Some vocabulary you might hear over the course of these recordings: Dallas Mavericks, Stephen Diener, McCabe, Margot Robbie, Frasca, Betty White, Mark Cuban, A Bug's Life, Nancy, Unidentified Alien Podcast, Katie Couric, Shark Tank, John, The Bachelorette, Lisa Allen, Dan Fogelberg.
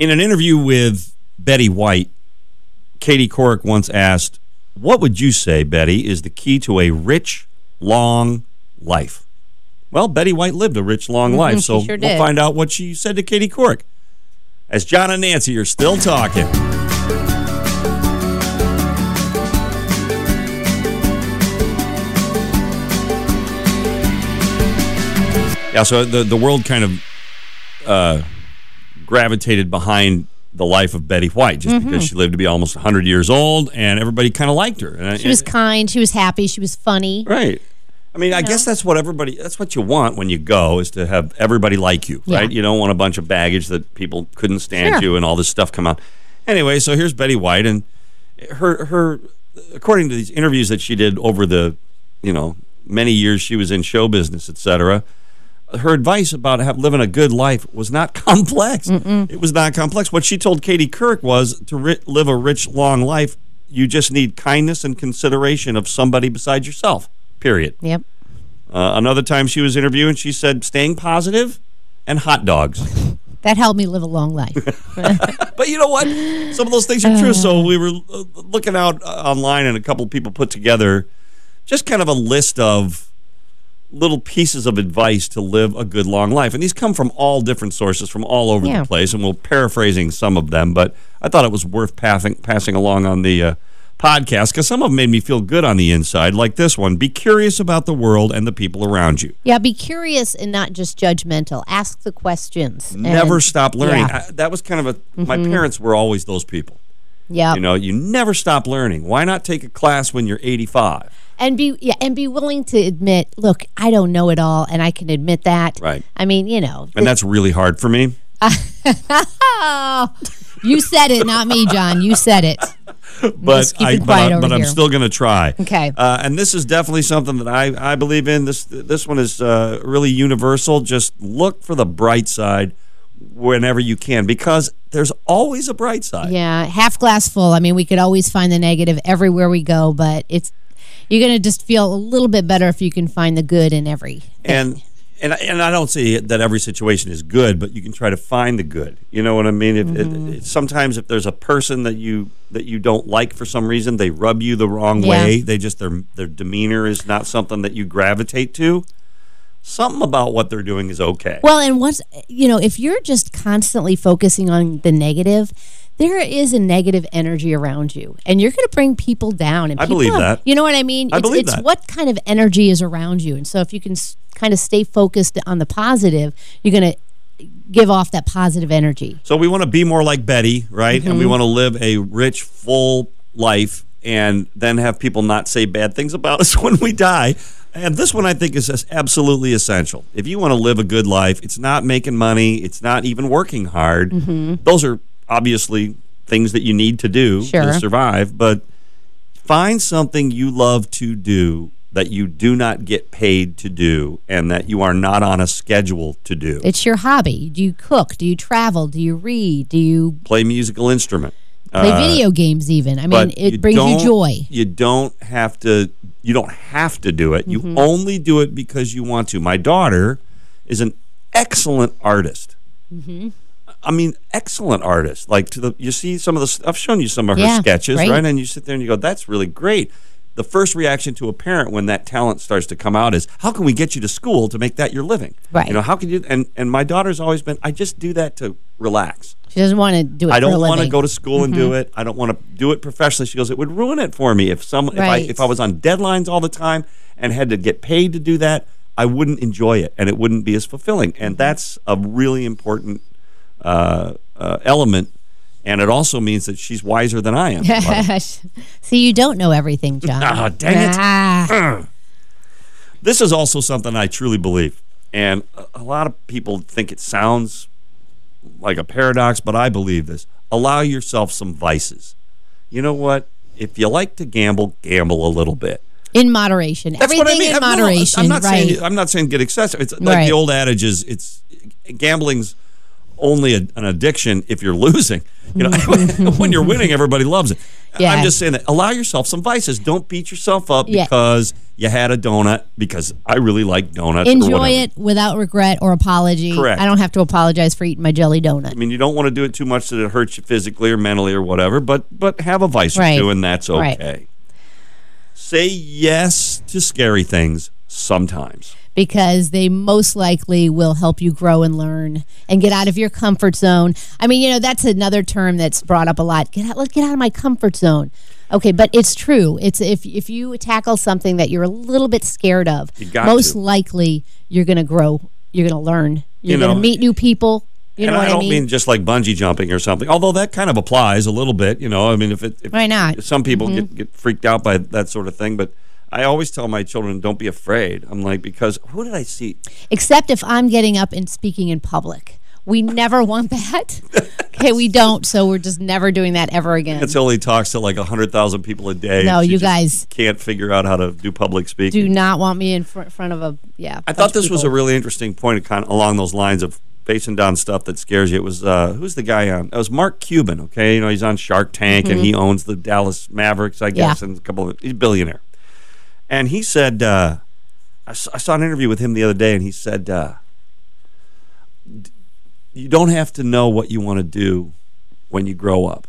In an interview with Betty White, Katie Couric once asked, "What would you say, Betty, is the key to a rich, long life?" Well, Betty White lived a rich, long life, so sure we'll find out what she said to Katie Couric as John and Nancy are still talking. Yeah, so the world kind of gravitated behind the life of Betty White just because she lived to be almost 100 years old, and everybody kind of liked her. And she was kind, she was happy, she was funny. Right. I mean, I guess that's what that's what you want when you go, is to have everybody like you, right? You don't want a bunch of baggage that people couldn't stand you and all this stuff come out. Anyway, so here's Betty White, and her according to these interviews that she did over the, you know, many years she was in show business, et cetera, her advice about living a good life was not complex. It was not complex. What she told Katie Couric was, to live a rich, long life, you just need kindness and consideration of somebody besides yourself, period. Yep. Another time she was interviewing, she said, staying positive and hot dogs. That helped me live a long life. But you know what? Some of those things are true. So we were looking out online, and a couple people put together just kind of a list of little pieces of advice to live a good long life. And these come from all different sources from all over the place, and we're paraphrasing some of them, but I thought it was worth passing along on the podcast, because some of them made me feel good on the inside, like this one. Be curious about the world and the people around you. Yeah, be curious and not just judgmental. Ask the questions. Never stop learning. Yeah. That was kind of my parents were always those people. Yeah. You know, you never stop learning. Why not take a class when you're 85? And be willing to admit, look, I don't know it all, and I can admit that. Right. I mean, you know. And that's really hard for me. You said it, not me, John. You said it. But I'm still going to try. Okay. And this is definitely something that I believe in. This one is really universal. Just look for the bright side whenever you can, because there's always a bright side. Yeah, half glass full. I mean, we could always find the negative everywhere we go, but you're going to just feel a little bit better if you can find the good in everything. And I don't say that every situation is good, but you can try to find the good. You know what I mean? Sometimes if there's a person that you don't like for some reason, they rub you the wrong way. They just their demeanor is not something that you gravitate to. Something about what they're doing is okay. Well, and if you're just constantly focusing on the negative, there is a negative energy around you, and you're going to bring people down. And I believe that. You know what I mean? It's what kind of energy is around you, and so if you can kind of stay focused on the positive, you're going to give off that positive energy. So we want to be more like Betty, right? And we want to live a rich, full life, and then have people not say bad things about us when we die. And this one I think is absolutely essential. If you want to live a good life, it's not making money, it's not even working hard. Those are obviously things that you need to do to survive, but find something you love to do that you do not get paid to do and that you are not on a schedule to do. It's your hobby. Do you cook? Do you travel? Do you read? Do you play a musical instrument? Play video games even. I mean, it brings you joy. You don't have to do it. You only do it because you want to. My daughter is an excellent artist. I mean, excellent artist. Like, you see some of I've shown you some of her sketches, right? And you sit there and you go, that's really great. The first reaction to a parent when that talent starts to come out is, how can we get you to school to make that your living? Right. You know, how can you? And my daughter's always been, I just do that to relax. She doesn't want to do it. I don't want to go to school and do it. I don't want to do it professionally. She goes, it would ruin it for me if I was on deadlines all the time and had to get paid to do that. I wouldn't enjoy it, and it wouldn't be as fulfilling. And that's a really important element. And it also means that she's wiser than I am. See, you don't know everything, John. Oh, dang it. This is also something I truly believe. And a lot of people think it sounds like a paradox, but I believe this. Allow yourself some vices. You know what? If you like to gamble a little bit. In moderation. That's everything what I mean. In moderation. I'm not saying get excessive. It's like the old adage is, gambling's only an addiction if you're losing. You know, when you're winning, everybody loves it. Yeah. I'm just saying that. Allow yourself some vices. Don't beat yourself up because you had a donut, because I really like donuts. Enjoy it without regret or apology. Correct. I don't have to apologize for eating my jelly donut. I mean, you don't want to do it too much that it hurts you physically or mentally or whatever, but have a vice or two, and that's okay. Right. Say yes to scary things sometimes, because they most likely will help you grow and learn and get out of your comfort zone. I mean, you know, that's another term that's brought up a lot. Let's get out of my comfort zone. Okay, but it's true. It's if you tackle something that you're a little bit scared of, most likely you're going to grow, you're going to learn, you're going to meet new people. You know, and I don't mean just like bungee jumping or something, although that kind of applies a little bit. You know, I mean, if why not? Some people get freaked out by that sort of thing, but I always tell my children, don't be afraid. I'm like, because who did I see? Except if I'm getting up and speaking in public. We never want that. Okay, we don't, so we're just never doing that ever again. Until he talks to like 100,000 people a day. No, you guys can't figure out how to do public speaking. Do not want me in front of a, I thought this was a really interesting point kind of along those lines of facing down stuff that scares you. It was, who's the guy on? It was Mark Cuban, okay? You know, he's on Shark Tank, and he owns the Dallas Mavericks, I guess, and a couple of, he's a billionaire. And he said, I saw an interview with him the other day, and he said, you don't have to know what you want to do when you grow up.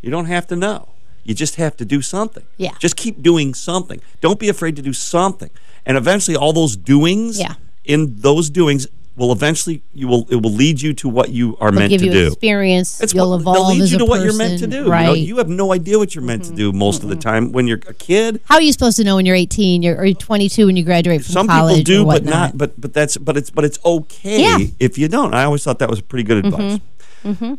You don't have to know. You just have to do something. Yeah. Just keep doing something. Don't be afraid to do something. And eventually all those doings, in those doings, will eventually, it will lead you to what you are meant to do. It'll give you experience. You'll evolve as a person. It'll lead you to what you're meant to do. Right. You know, you have no idea what you're meant to do most of the time when you're a kid. How are you supposed to know when you're 18 or 22 when you graduate from college? Some people do, but not. But it's okay if you don't. I always thought that was pretty good advice. And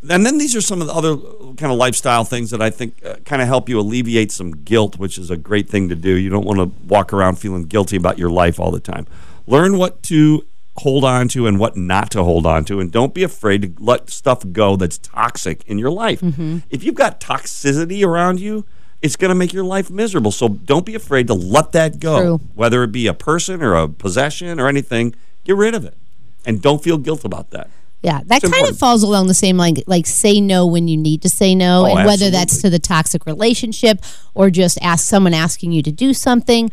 then these are some of the other kind of lifestyle things that I think kind of help you alleviate some guilt, which is a great thing to do. You don't want to walk around feeling guilty about your life all the time. Learn what to hold on to and what not to hold on to, and don't be afraid to let stuff go that's toxic in your life. If you've got toxicity around you, it's going to make your life miserable, so don't be afraid to let that go. True. Whether it be a person or a possession or anything, get rid of it and don't feel guilt about that. That it's kind important. Of falls along the same line, like say no when you need to say no, and whether that's to the toxic relationship or just someone asking you to do something.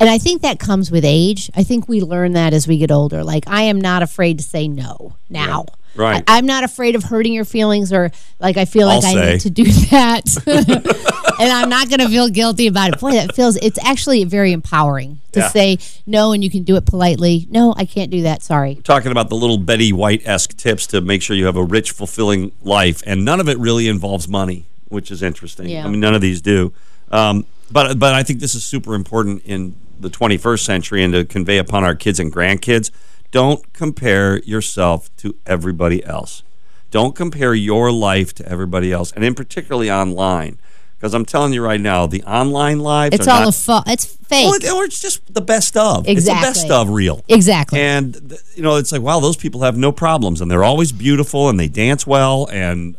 And I think that comes with age. I think we learn that as we get older. Like, I am not afraid to say no now. Right. I'm not afraid of hurting your feelings, or like I feel like I need to do that. And I'm not going to feel guilty about it. Boy, it's actually very empowering to say no, and you can do it politely. No, I can't do that. Sorry. We're talking about the little Betty White-esque tips to make sure you have a rich, fulfilling life. And none of it really involves money, which is interesting. Yeah. I mean, none of these do. But I think this is super important in the 21st century, and to convey upon our kids and grandkids. Don't compare yourself to everybody else. Don't compare your life to everybody else, and in particularly online, because I'm telling you right now, the online lives it's are all not, a it's fake, or it's just the best of. Exactly. It's the best of real. Exactly. And you know, it's like, wow, those people have no problems, and they're always beautiful, and they dance well, and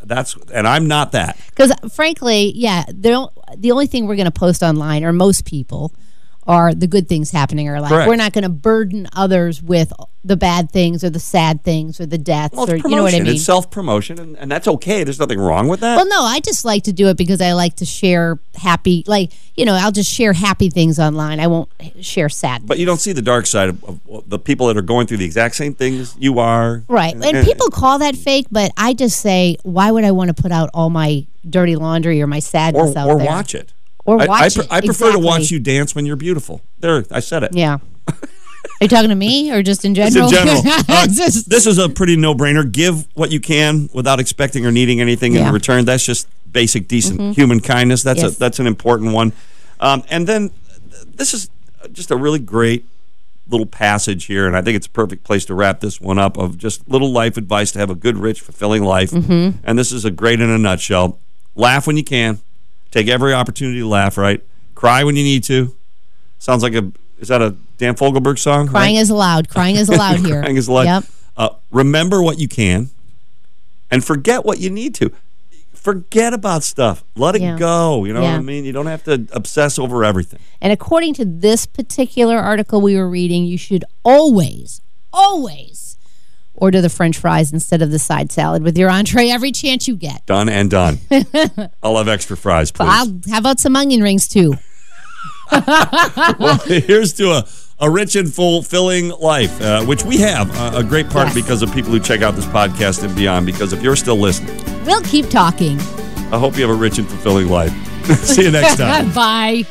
I'm not that. Because frankly, the only thing we're going to post online, or most people, are the good things happening in our life. Correct. We're not going to burden others with the bad things or the sad things or the deaths, or you know what I mean? It's self-promotion, and that's okay. There's nothing wrong with that. Well, no, I just like to do it because I like to share happy, I'll just share happy things online. I won't share sad things. But you don't see the dark side of the people that are going through the exact same things you are. Right, and people call that fake, but I just say, why would I want to put out all my dirty laundry or my sadness out there? Or watch it. Or watch it. I prefer to watch you dance when you're beautiful. There, I said it. Yeah. Are you talking to me or just in general? Just in general. This is a pretty no-brainer. Give what you can without expecting or needing anything in return. That's just basic, decent human kindness. That's an important one. And then this is just a really great little passage here, and I think it's a perfect place to wrap this one up, of just little life advice to have a good, rich, fulfilling life. And this is a great in a nutshell. Laugh when you can. Take every opportunity to laugh, right? Cry when you need to. Sounds like is that a Dan Fogelberg song? Crying is allowed. Crying is allowed here. Crying is allowed. Yep. Remember what you can and forget what you need to. Forget about stuff. Let it go. You know what I mean? You don't have to obsess over everything. And according to this particular article we were reading, you should always Order the French fries instead of the side salad with your entree every chance you get. Done and done. I'll have extra fries, please. How about some onion rings, too? Well, here's to a rich and fulfilling life, which we have a great part because of people who check out this podcast and beyond, because if you're still listening, we'll keep talking. I hope you have a rich and fulfilling life. See you next time. Bye.